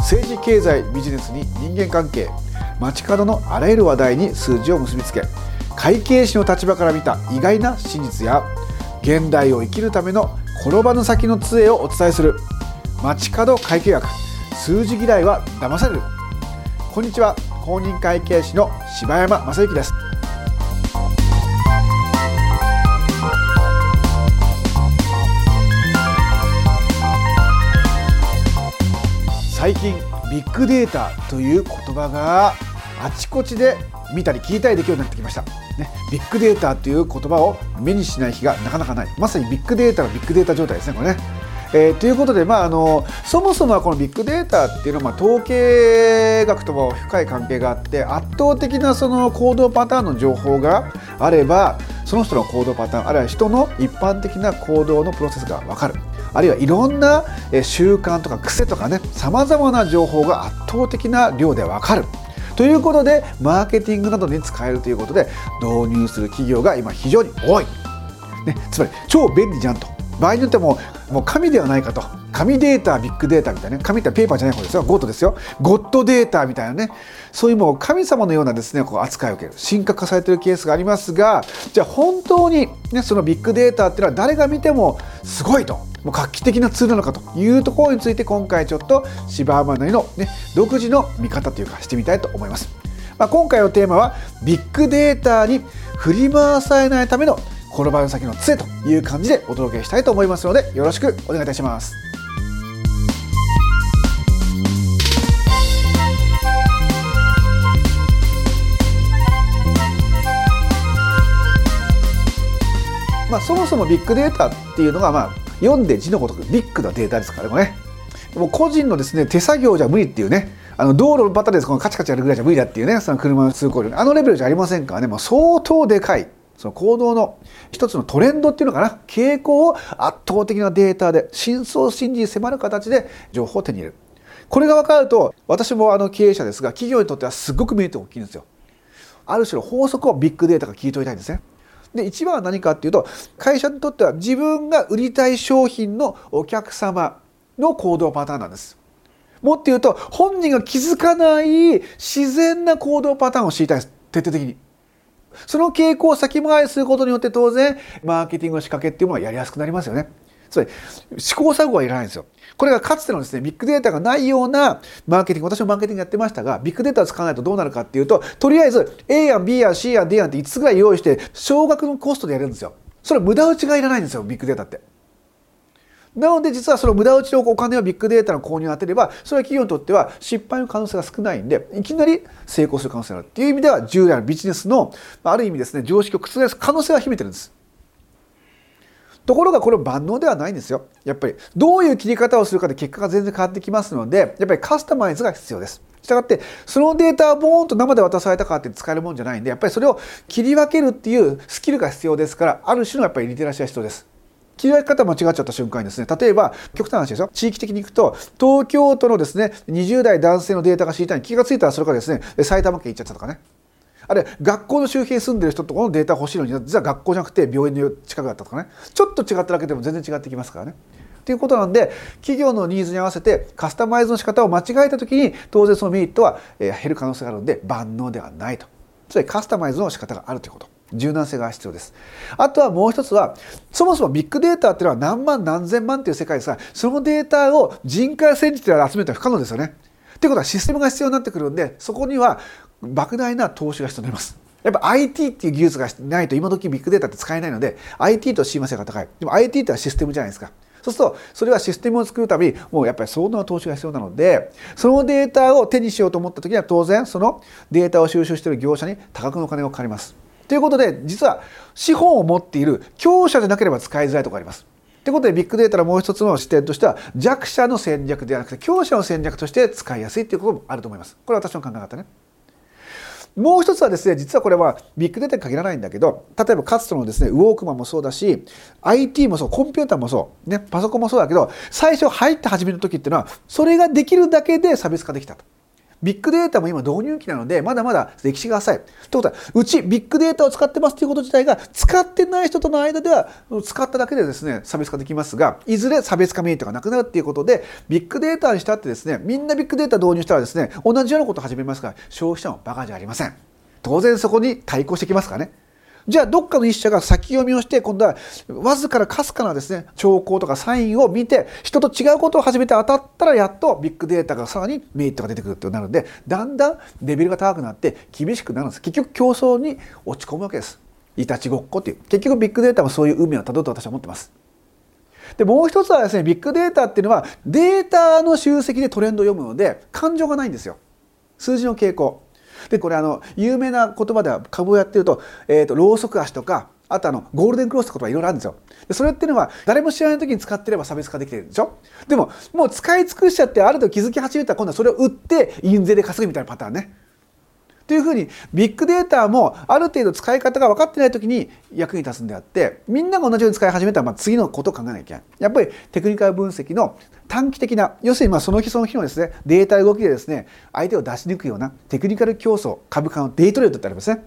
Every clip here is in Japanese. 政治経済ビジネスに人間関係街角のあらゆる話題に数字を結びつけ会計士の立場から見た意外な真実や現代を生きるための転ばぬ先の杖をお伝えする街角会計学、数字嫌いは騙される。こんにちは、公認会計士の柴山雅之です。最近ビッグデータという言葉があちこちで見たり聞いたりできるようになってきました、ビッグデータという言葉を目にしない日がなかなかない。まさにビッグデータのビッグデータ状態ですね、これね。ということで、そもそもはこのビッグデータっていうのは、統計学とも深い関係があって圧倒的なその行動パターンの情報があればその人の行動パターンあるいは人の一般的な行動のプロセスが分かる。あるいはいろんな習慣とか癖とかね、さまざまな情報が圧倒的な量で分かるということで、マーケティングなどに使えるということで導入する企業が今非常に多い、つまり超便利じゃんと。場合によってはもう紙ではないかと、紙データビッグデータみたいな、紙ってペーパーじゃない方ですよ、ゴッドですよ、ゴッドデータみたいなね、そういうもう神様のようなですね、こう扱いを受ける、神格化されているケースがありますが、じゃあ本当に、そのビッグデータっていうのは誰が見てもすごいと、もう画期的なツールなのかというところについて、今回ちょっと柴山なりの、独自の見方というかしてみたいと思います。今回のテーマはビッグデータに振り回されないための転ばぬ先の杖という感じでお届けしたいと思いますので、よろしくお願いいたします。そもそもビッグデータっていうのが、読んで字のごとくビッグなデータですからね。でも個人のですね手作業じゃ無理っていうね、道路のバターでこのカチカチやるぐらいじゃ無理だっていうね、その車の通行量あのレベルじゃありませんからね、相当でかいその行動の一つのトレンドっていうのかな、傾向を圧倒的なデータで深層心理に迫る形で情報を手に入れる。これが分かると、私も経営者ですが、企業にとってはすごくメリットが大きいんですよ。ある種の法則をビッグデータが聞いておきたいんですね。で、一番は何かっていうと、会社にとっては自分が売りたい商品のお客様の行動パターンなんです。もっと言うと、本人が気づかない自然な行動パターンを知りたいです、徹底的に。その傾向を先回りすることによって、当然マーケティングの仕掛けっていうものがやりやすくなりますよね。つまり試行錯誤はいらないんですよ。これがかつてのですねビッグデータがないようなマーケティング、私もマーケティングやってましたが、ビッグデータを使わないとどうなるかっていうと、とりあえず A 案 B 案 C 案 D 案って5つぐらい用意して少額のコストでやれるんですよ。それ無駄打ちがいらないんですよ、ビッグデータって。なので実はその無駄打ちのお金をビッグデータの購入に当てれば、それは企業にとっては失敗の可能性が少ないんで、いきなり成功する可能性があるっていう意味では、従来のビジネスのある意味ですね常識を覆す可能性が秘めてるんです。ところがこれ万能ではないんですよ。やっぱりどういう切り方をするかで結果が全然変わってきますので、やっぱりカスタマイズが必要です。したがってそのデータをボーンと生で渡されたからって使えるもんじゃないんで、やっぱりそれを切り分けるっていうスキルが必要ですから、ある種のやっぱりリテラシーが必要です。切り分け方間違っちゃった瞬間にですね、例えば極端な話ですよ、地域的に行くと東京都のですね20代男性のデータが知りたいに気がついたら、それからですね埼玉県行っちゃったとかね、あれ学校の周辺に住んでる人とこのデータ欲しいのに、実は学校じゃなくて病院の近くだったとかね、ちょっと違っただけでも全然違ってきますからね。ということなんで、企業のニーズに合わせてカスタマイズの仕方を間違えた時に、当然そのメリットは減る可能性があるので万能ではないと。つまりカスタマイズの仕方があるということ、柔軟性が必要です。あとはもう一つは、そもそもビッグデータっていうのは何万何千万っていう世界ですが、そのデータを人海戦術で集めるのは不可能ですよね。ということはシステムが必要になってくるんで、そこには莫大な投資が必要になります。やっぱ IT っていう技術がないと今時ビッグデータって使えないので、 IT と親和性が高い。でも IT ってはシステムじゃないですか。そうするとそれはシステムを作るためにもうやっぱり相当な投資が必要なので、そのデータを手にしようと思った時には、当然そのデータを収集している業者に多額のお金がかかります。ということで、実は資本を持っている強者でなければ使いづらいところがあります。ということで、ビッグデータのもう一つの視点としては、弱者の戦略ではなくて強者の戦略として使いやすいということもあると思います。これは私の考え方ね。もう一つはですね、実はこれはビッグデータに限らないんだけど、例えばかつてのですねウォークマンもそうだし、 IT もそう、コンピューターもそう、パソコンもそうだけど、最初入って始める時っていうのはそれができるだけで差別化できたと。ビッグデータも今導入期なので、まだまだ歴史が浅い。ってことは、うちビッグデータを使ってますということ自体が、使ってない人との間では、使っただけでですね、差別化できますが、いずれ差別化メリットがなくなるっていうことで、ビッグデータにしたってですね、みんなビッグデータ導入したらですね、同じようなことを始めますから、消費者もバカじゃありません。当然そこに対抗してきますからね。じゃあどっかの一社が先読みをして、今度はわずかなかすかなですね、兆候とかサインを見て人と違うことを始めて当たったら、やっとビッグデータがさらにメリットが出てくるとなるので、だんだんレベルが高くなって厳しくなるんです。結局競争に落ち込むわけです。いたちごっこっていう、結局ビッグデータもそういう運命をたどると私は思ってます。でもう一つはですね、ビッグデータっていうのはデータの集積でトレンドを読むので、感情がないんですよ。数字の傾向で、これ有名な言葉では、株をやってると、ロウソク足とか、あとゴールデンクロスとかいろいろあるんですよ。でそれっていうのは誰も知らない時に使ってれば差別化できてるでしょ。でももう使い尽くしちゃって、ある程度気づき始めたら、今度はそれを売って印税で稼ぐみたいなパターンね。というふうにビッグデータもある程度使い方が分かってない時に役に立つんであって、みんなが同じように使い始めたら、まあ次のことを考えなきゃいけない。やっぱりテクニカル分析の短期的な、要するにまあその日その日のですね、データ動きでですね、相手を出し抜くようなテクニカル競争、株価のデイトレードってありますね。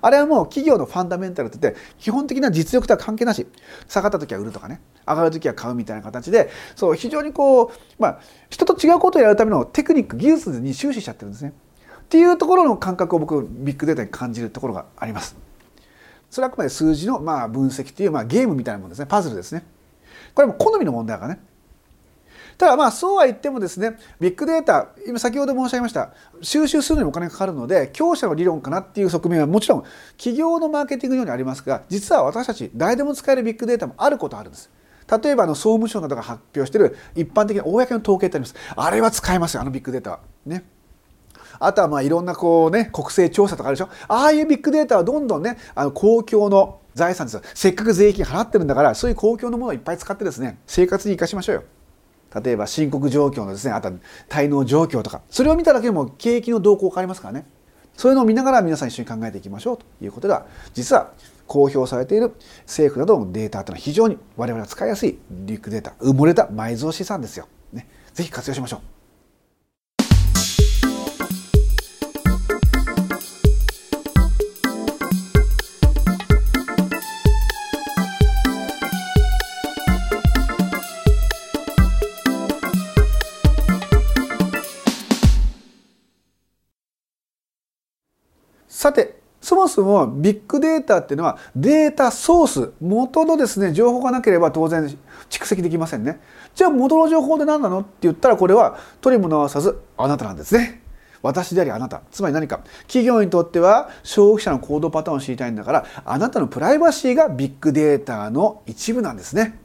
あれはもう企業のファンダメンタルって言って、基本的な実力とは関係なし、下がった時は売るとかね、上がる時は買うみたいな形で、そう非常にこう、まあ人と違うことをやるためのテクニック、技術に終始しちゃってるんですね。っていうところの感覚を僕ビッグデータに感じるところがあります。それはあくまで数字のまあ分析というまあゲームみたいなものですね。パズルですね。これも好みの問題だからね。ただまあそうは言ってもですね、ビッグデータ、今先ほど申し上げました、収集するのにお金がかかるので、強者の理論かなっていう側面はもちろん企業のマーケティングよりありますが、実は私たち誰でも使えるビッグデータもあることはあるんです。例えば総務省などが発表している一般的な公の統計ってあります。あれは使えますよ、ビッグデータは。ね。あとはまあいろんなこうね、国勢調査とかあるでしょ。ああいうビッグデータはどんどんね、公共の財産ですよ。せっかく税金払ってるんだから、そういう公共のものをいっぱい使ってですね、生活に生かしましょうよ。例えば申告状況のですね、あとは滞納状況とか、それを見ただけでも景気の動向変わりますからね。そういうのを見ながら皆さん一緒に考えていきましょうということでは、実は公表されている政府などのデータというのは非常に我々が使いやすいビッグデータ、埋もれた埋蔵資産ですよ、ね、ぜひ活用しましょう。さて、そもそもビッグデータっていうのはデータソース、元のですね、情報がなければ当然蓄積できませんね。じゃあ元の情報で何なのって言ったら、これは取りも直さずあなたなんですね。私でありあなた。つまり何か、企業にとっては消費者の行動パターンを知りたいんだから、あなたのプライバシーがビッグデータの一部なんですね。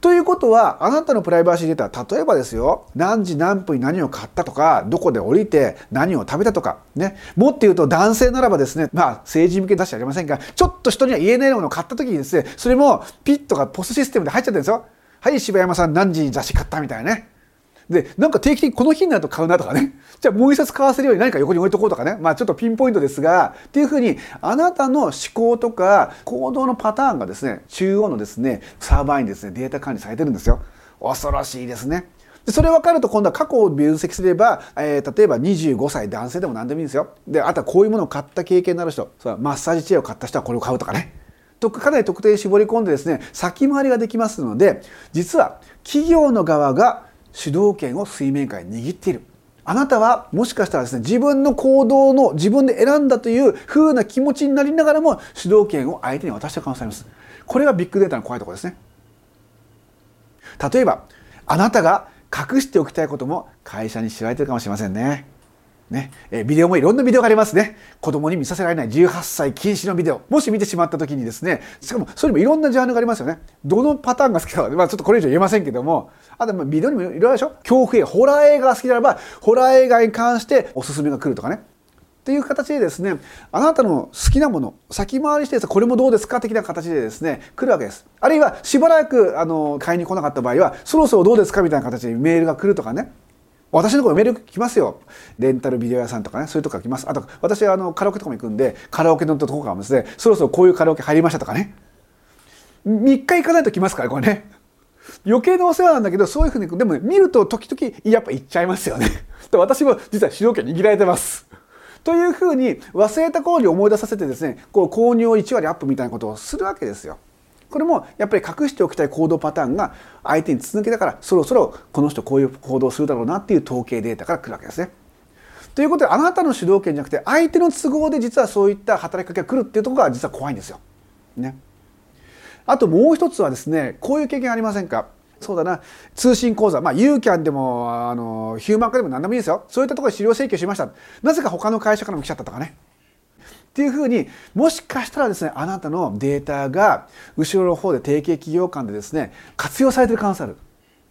ということは、あなたのプライバシーデータ、例えばですよ、何時何分に何を買ったとか、どこで降りて何を食べたとかね、もっと言うと男性ならばですね、まあ成人向け出してありませんが、ちょっと人には言えないものを買った時にですね、それもピットがポスシステムで入っちゃってるんですよ。はい、柴山さん何時に雑誌買ったみたいなね。で、なんか定期的にこの日になると買うなとかね。じゃあもう一冊買わせるように何か横に置いとこうとかね。まあちょっとピンポイントですが、っていうふうに、あなたの思考とか行動のパターンがですね、中央のですね、サーバーにですね、データ管理されてるんですよ。恐ろしいですね。でそれ分かると、今度は過去を分析すれば、例えば25歳男性でも何でもいいんですよ。で、あとはこういうものを買った経験のある人、それはマッサージチェアを買った人はこれを買うとかね。かなり特定に絞り込んでですね、先回りができますので、実は企業の側が主導権を水面下に握っている。あなたはもしかしたらですね、自分の行動の自分で選んだという風な気持ちになりながらも、主導権を相手に渡した可能性があります。これがビッグデータの怖いところですね。例えば、あなたが隠しておきたいことも会社に知られているかもしれませんね。ビデオもいろんなビデオがありますね。子供に見させられない18歳禁止のビデオ、もし見てしまった時にですね、しかもそれもいろんなジャンルがありますよね。どのパターンが好きかは、まあ、ちょっとこれ以上言えませんけども、あとビデオにもいろいろあるでしょ。恐怖映画、ホラー映画が好きならばホラー映画に関しておすすめが来るとかね。という形でですね、あなたの好きなもの先回りして、これもどうですか的な形でですね、来るわけです。あるいはしばらく買いに来なかった場合は、そろそろどうですかみたいな形でメールが来るとかね。私のところメール来ますよ。レンタルビデオ屋さんとかね、そういうとこが来ます。あと、私はカラオケとかも行くんで、カラオケのとこからもですね、そろそろこういうカラオケ入りましたとかね。3日行かないと来ますから、これね。余計なお世話なんだけど、そういうふうにでも、ね、見ると時々やっぱ言っちゃいますよねと私も実は主導権握られてますというふうに忘れた頃に思い出させてですね、こう購入を1割アップみたいなことをするわけですよ。これもやっぱり隠しておきたい行動パターンが相手に続けだから、そろそろこの人こういう行動をするだろうなっていう統計データから来るわけですね。ということで、あなたの主導権じゃなくて相手の都合で実はそういった働きかけが来るっていうところが実は怖いんですよ。ね。あともう一つはですね、こういう経験ありませんか？そうだな、通信講座、ユーキャンでもヒューマン科でも何でもいいですよ。そういったところで資料請求しました。なぜか他の会社からも来ちゃったとかね。っていうふうに、もしかしたらですね、あなたのデータが後ろの方で提携企業間でですね、活用されてる可能性ある。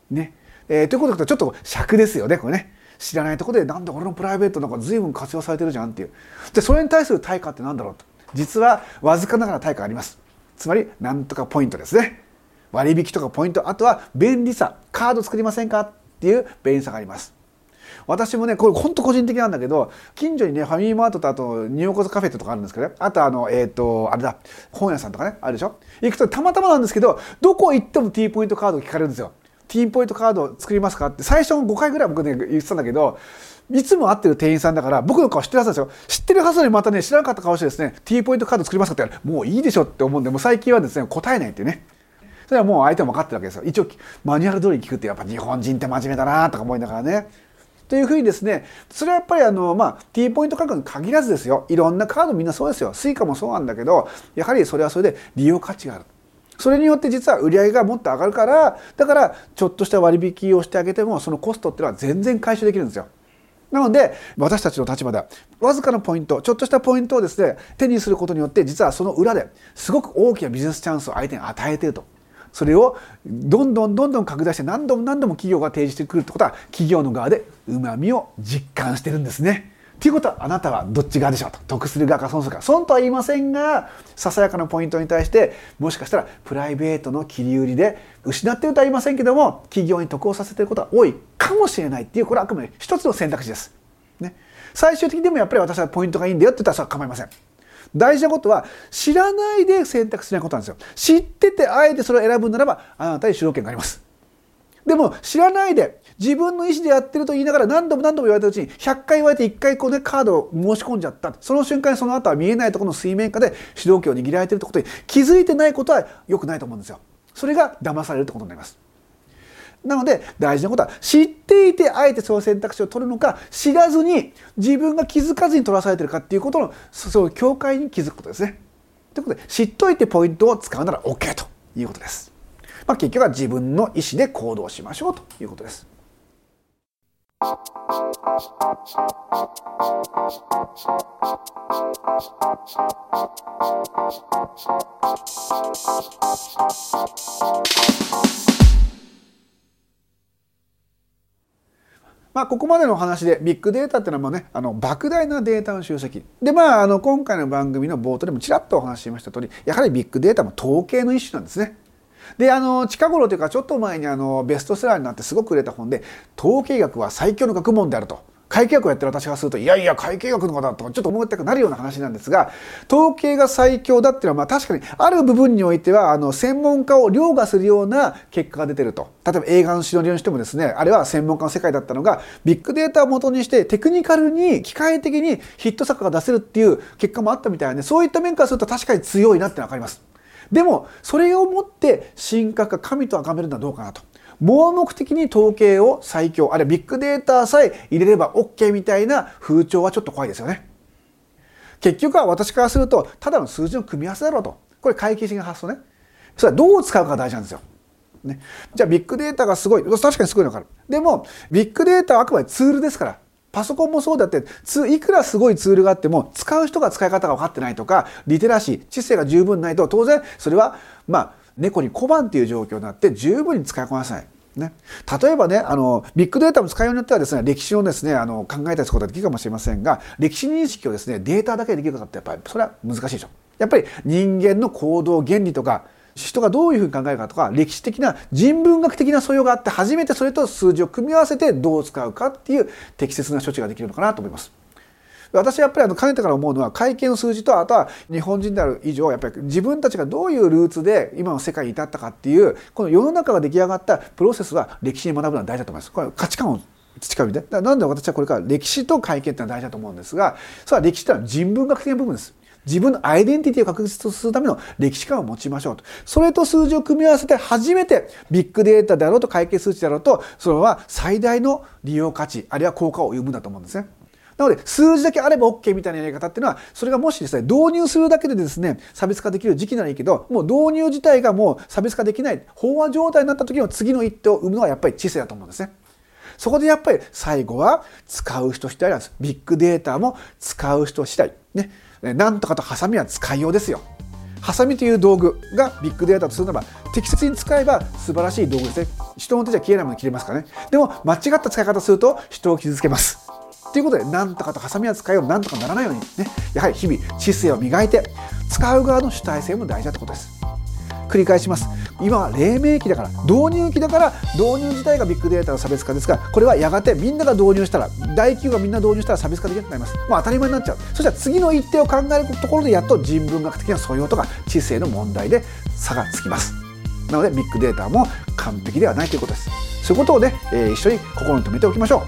ね。ということで、ちょっと尺ですよね、これね。知らないところで、なんで俺のプライベートなんか随分活用されてるじゃんっていう。で、それに対する対価って何だろうと。実はわずかながら対価あります。つまり、なんとかポイントですね。割引とかポイント、あとは便利さ、カード作りませんかっていう便利さがあります。私もね、これ本当個人的なんだけど、近所にね、ファミリーマートとあとニューヨークカフェってとこあるんですけどね、あとあれだ、本屋さんとかね、あるでしょ。行くとたまたまなんですけど、どこ行っても T ポイントカード聞かれるんですよ。T ポイントカード作りますかって最初の5回ぐらい僕ね、言ってたんだけど、いつも会ってる店員さんだから僕の顔知ってるはずなんですよ。知ってるはずなのにまたね、知らなかった顔してですね、T ポイントカード作りますかって言ったら、もういいでしょって思うんで、もう最近はですね、答えないっていうね。それはもう相手も分かってるわけですよ。一応マニュアル通りに聞くって、やっぱ日本人って真面目だなとか思いながらね。というふうにですね、それはやっぱりT ポイントカードに限らずですよ。いろんなカードみんなそうですよ。Suicaもそうなんだけど、やはりそれはそれで利用価値がある。それによって実は売り上げがもっと上がるから、だからちょっとした割引をしてあげても、そのコストっていうのは全然回収できるんですよ。なので、私たちの立場ではわずかなポイント、ちょっとしたポイントをですね、手にすることによって、実はその裏ですごく大きなビジネスチャンスを相手に与えていると。それをどんどんどんどん拡大して、何度も何度も企業が提示してくるってことは、企業の側でうまみを実感してるんですね。ということは、あなたはどっち側でしょうと。得する側か損する側。損とは言いませんが、ささやかなポイントに対して、もしかしたらプライベートの切り売りで、失ってるとは言いませんけども、企業に得をさせてることは多いかもしれないっていう、これはあくまで一つの選択肢です。ね。最終的にでもやっぱり私はポイントがいいんだよって言ったら、それは構いません。大事なことは、知らないで選択しないことなんですよ。知っててあえてそれを選ぶならば、あなたに主導権があります。でも知らないで自分の意思でやってると言いながら、何度も何度も言われたうちに、100回言われて1回こうね、カードを申し込んじゃった。その瞬間に、その後は見えないところの水面下で主導権を握られているってことに気づいてないことは良くないと思うんですよ。それが騙されるってことになります。なので、大事なことは、知っていてあえてその選択肢を取るのか、知らずに自分が気づかずに取らされているかっていうことの、その境界に気づくことですね。ということで、知っといてポイントを使うなら OK ということです。結局は自分の意思で行動しましょうということです。ここまでのお話で、ビッグデータっていうのは莫大なデータの集積で、今回の番組の冒頭でもちらっとお話ししました通り、やはりビッグデータも統計の一種なんですね。で、近頃というかちょっと前にベストセラーになってすごく売れた本で、統計学は最強の学問であると。会計学をやってる私がすると、いやいや会計学の方だとかちょっと思いたくなるような話なんですが、統計が最強だっていうのは、確かにある部分においては専門家を凌駕するような結果が出てると。例えば映画のシナリオにしてもですね、あれは専門家の世界だったのが、ビッグデータを元にしてテクニカルに機械的にヒット作が出せるっていう結果もあったみたいな、そういった面からすると確かに強いなってのは分かります。でもそれをもって神格化、神と崇めるのはどうかなと。盲目的に統計を最強、あるいはビッグデータさえ入れれば OK みたいな風潮はちょっと怖いですよね。結局は私からすると、ただの数字の組み合わせだろうと。これ会計的な発想ね。それはどう使うかが大事なんですよ。ね。じゃあビッグデータがすごい。確かにすごいの分かる。でもビッグデータはあくまでツールですから。パソコンもそうだって、いくらすごいツールがあっても、使う人が使い方が分かってないとか、リテラシー、知性が十分ないと、当然それは猫に小判っていう状況になって、十分に使いこなせない。ね。例えばね、ビッグデータも使いようによってはですね、歴史をですね、考えたりすることができるかもしれませんが、歴史認識をですね、データだけでできるかって、やっぱりそれは難しいでしょ。やっぱり人間の行動原理とか、人がどういうふうに考えるかとか、歴史的な人文学的な素養があって、初めてそれと数字を組み合わせてどう使うかっていう適切な処置ができるのかなと思います。私はやっぱりかねてから思うのは、会計の数字と、あとは日本人である以上、やっぱり自分たちがどういうルーツで今の世界に至ったかっていう、この世の中が出来上がったプロセスは歴史に学ぶのは大事だと思います。これは価値観を培うみたいな。なんで私はこれから歴史と会計ってのは大事だと思うんですが、それは歴史というのは人文学的な部分です。自分のアイデンティティを確立とするための歴史観を持ちましょうと。それと数字を組み合わせて初めてビッグデータであろうと会計数値であろうと、それは最大の利用価値、あるいは効果を生むんだと思うんですね。なので数字だけあれば OK みたいなやり方っていうのは、それがもしですね、導入するだけでですね、差別化できる時期ならいいけど、もう導入自体がもう差別化できない飽和状態になった時の次の一手を生むのはやっぱり知性だと思うんですね。そこでやっぱり最後は使う人次第なんです。ビッグデータも使う人次第ね。なんとかとハサミは使いようですよ。ハサミという道具がビッグデータとするならば、適切に使えば素晴らしい道具ですね。人の手じゃ切れないもの切れますからね。でも間違った使い方すると人を傷つけます。ということで、なんとかとハサミは使いよう、なんとかならないようにね、やはり日々知性を磨いて、使う側の主体性も大事だってことです。繰り返します。今は黎明期だから、導入期だから、導入自体がビッグデータの差別化ですから、これはやがてみんなが導入したら、大企業がみんな導入したら差別化できなくなります。もう当たり前になっちゃう。そしたら次の一手を考えるところで、やっと人文学的な素養とか知性の問題で差がつきます。なのでビッグデータも完璧ではないということです。そういうことをね、一緒に心に留めておきましょう。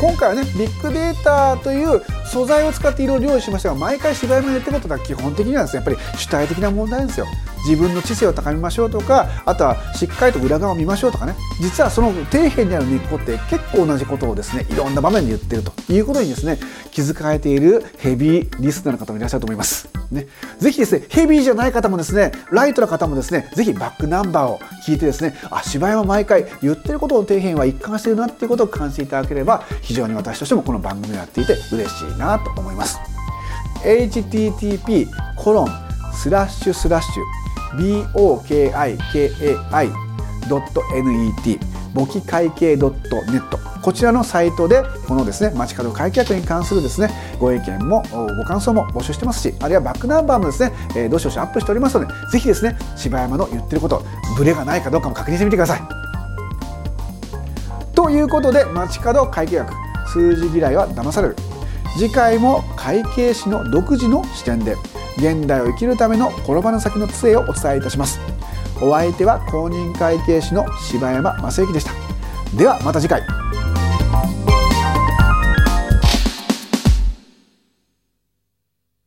今回はね、ビッグデータという素材を使っていろいろ料理しましたが、毎回柴山でやってることは基本的にはですね、やっぱり主体的な問題なんですよ。自分の知性を高めましょうとか、あとはしっかりと裏側を見ましょうとかね。実はその底辺にある根っこって結構同じことをですね、いろんな場面で言ってるということにですね、気づかれているヘビーリスナーの方もいらっしゃると思いますね。ぜひですね、ヘビーじゃない方もですね、ライトな方もですね、ぜひバックナンバーを聞いてですね、あ、柴山毎回言ってることの底辺は一貫してるなっていうことを感じていただければ、非常に私としてもこの番組をやっていて嬉しいなと思います。 http://bokikai.net 簿記会計 .net、 こちらのサイトでこのですね、街角会計学に関するですね、ご意見もご感想も募集してますし、あるいはバックナンバーもですね、どしどしアップしておりますので、ぜひですね、柴山の言ってることブレがないかどうかも確認してみてください。ということで、街角会計学、数字嫌いは騙される。次回も会計士の独自の視点で現代を生きるための転ばぬ先の杖をお伝えいたします。お相手は公認会計士の柴山正幸でした。ではまた次回。